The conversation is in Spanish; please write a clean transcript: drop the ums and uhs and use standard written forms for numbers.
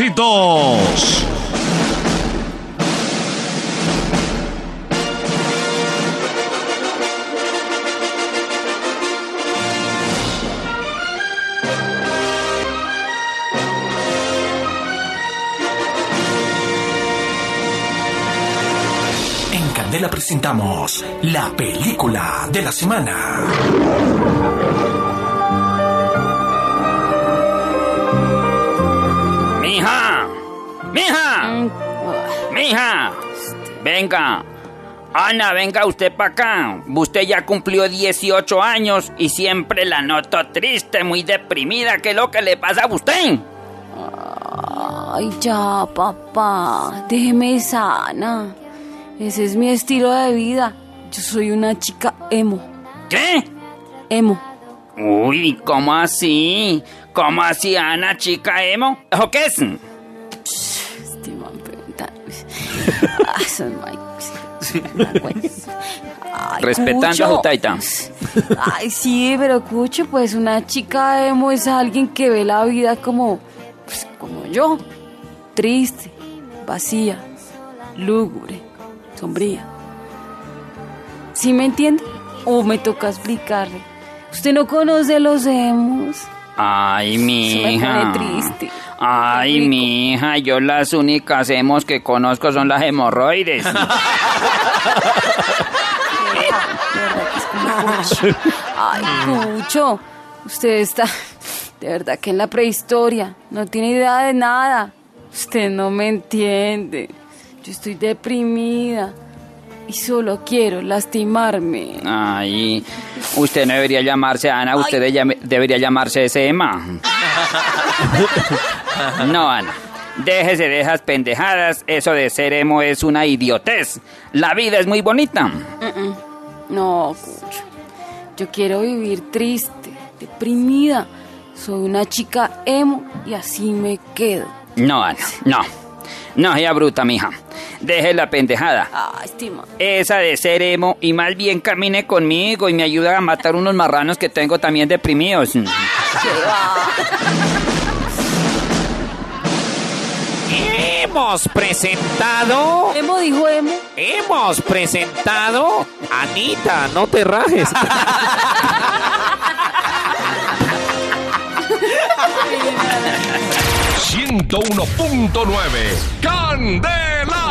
éxitos. En Candela presentamos la película de la semana. ¡Mija! Venga, Ana, venga usted para acá. Usted ya cumplió 18 años y siempre la noto triste, muy deprimida. ¿Qué es lo que le pasa a usted? Ay, ya, papá, déjeme sana. Ese es mi estilo de vida. Yo soy una chica emo. ¿Qué? Emo. Uy, ¿cómo así? ¿Cómo así, Ana, chica emo? ¿O qué es? Ay, respetando Cucho. A Jutaita. Ay, sí, pero Cucho, pues una chica emo es alguien que ve la vida como, pues, como yo, triste, vacía, lúgubre, sombría. ¿Sí me entiende? ¿O me toca explicarle? ¿Usted no conoce los emos? Ay, mija. Se me pone triste. Ay, mija, yo las únicas hemos que conozco son las hemorroides. Ay, Cucho, usted está de verdad que en la prehistoria, no tiene idea de nada. Usted no me entiende. Yo estoy deprimida y solo quiero lastimarme. Ay, usted no debería llamarse Ana, usted debería llamarse Sema. No, Ana, déjese de esas pendejadas. Eso de ser emo es una idiotez. La vida es muy bonita. No, Cucho, yo quiero vivir triste, deprimida. Soy una chica emo y así me quedo. No, Ana, no sea bruta, mija. Deje la pendejada. Ah, estima. Esa de ser emo y más bien camine conmigo y me ayuda a matar unos marranos que tengo también deprimidos. ¡Qué va! Hemos presentado Anita, no te rajes. ¡101.9 Candela!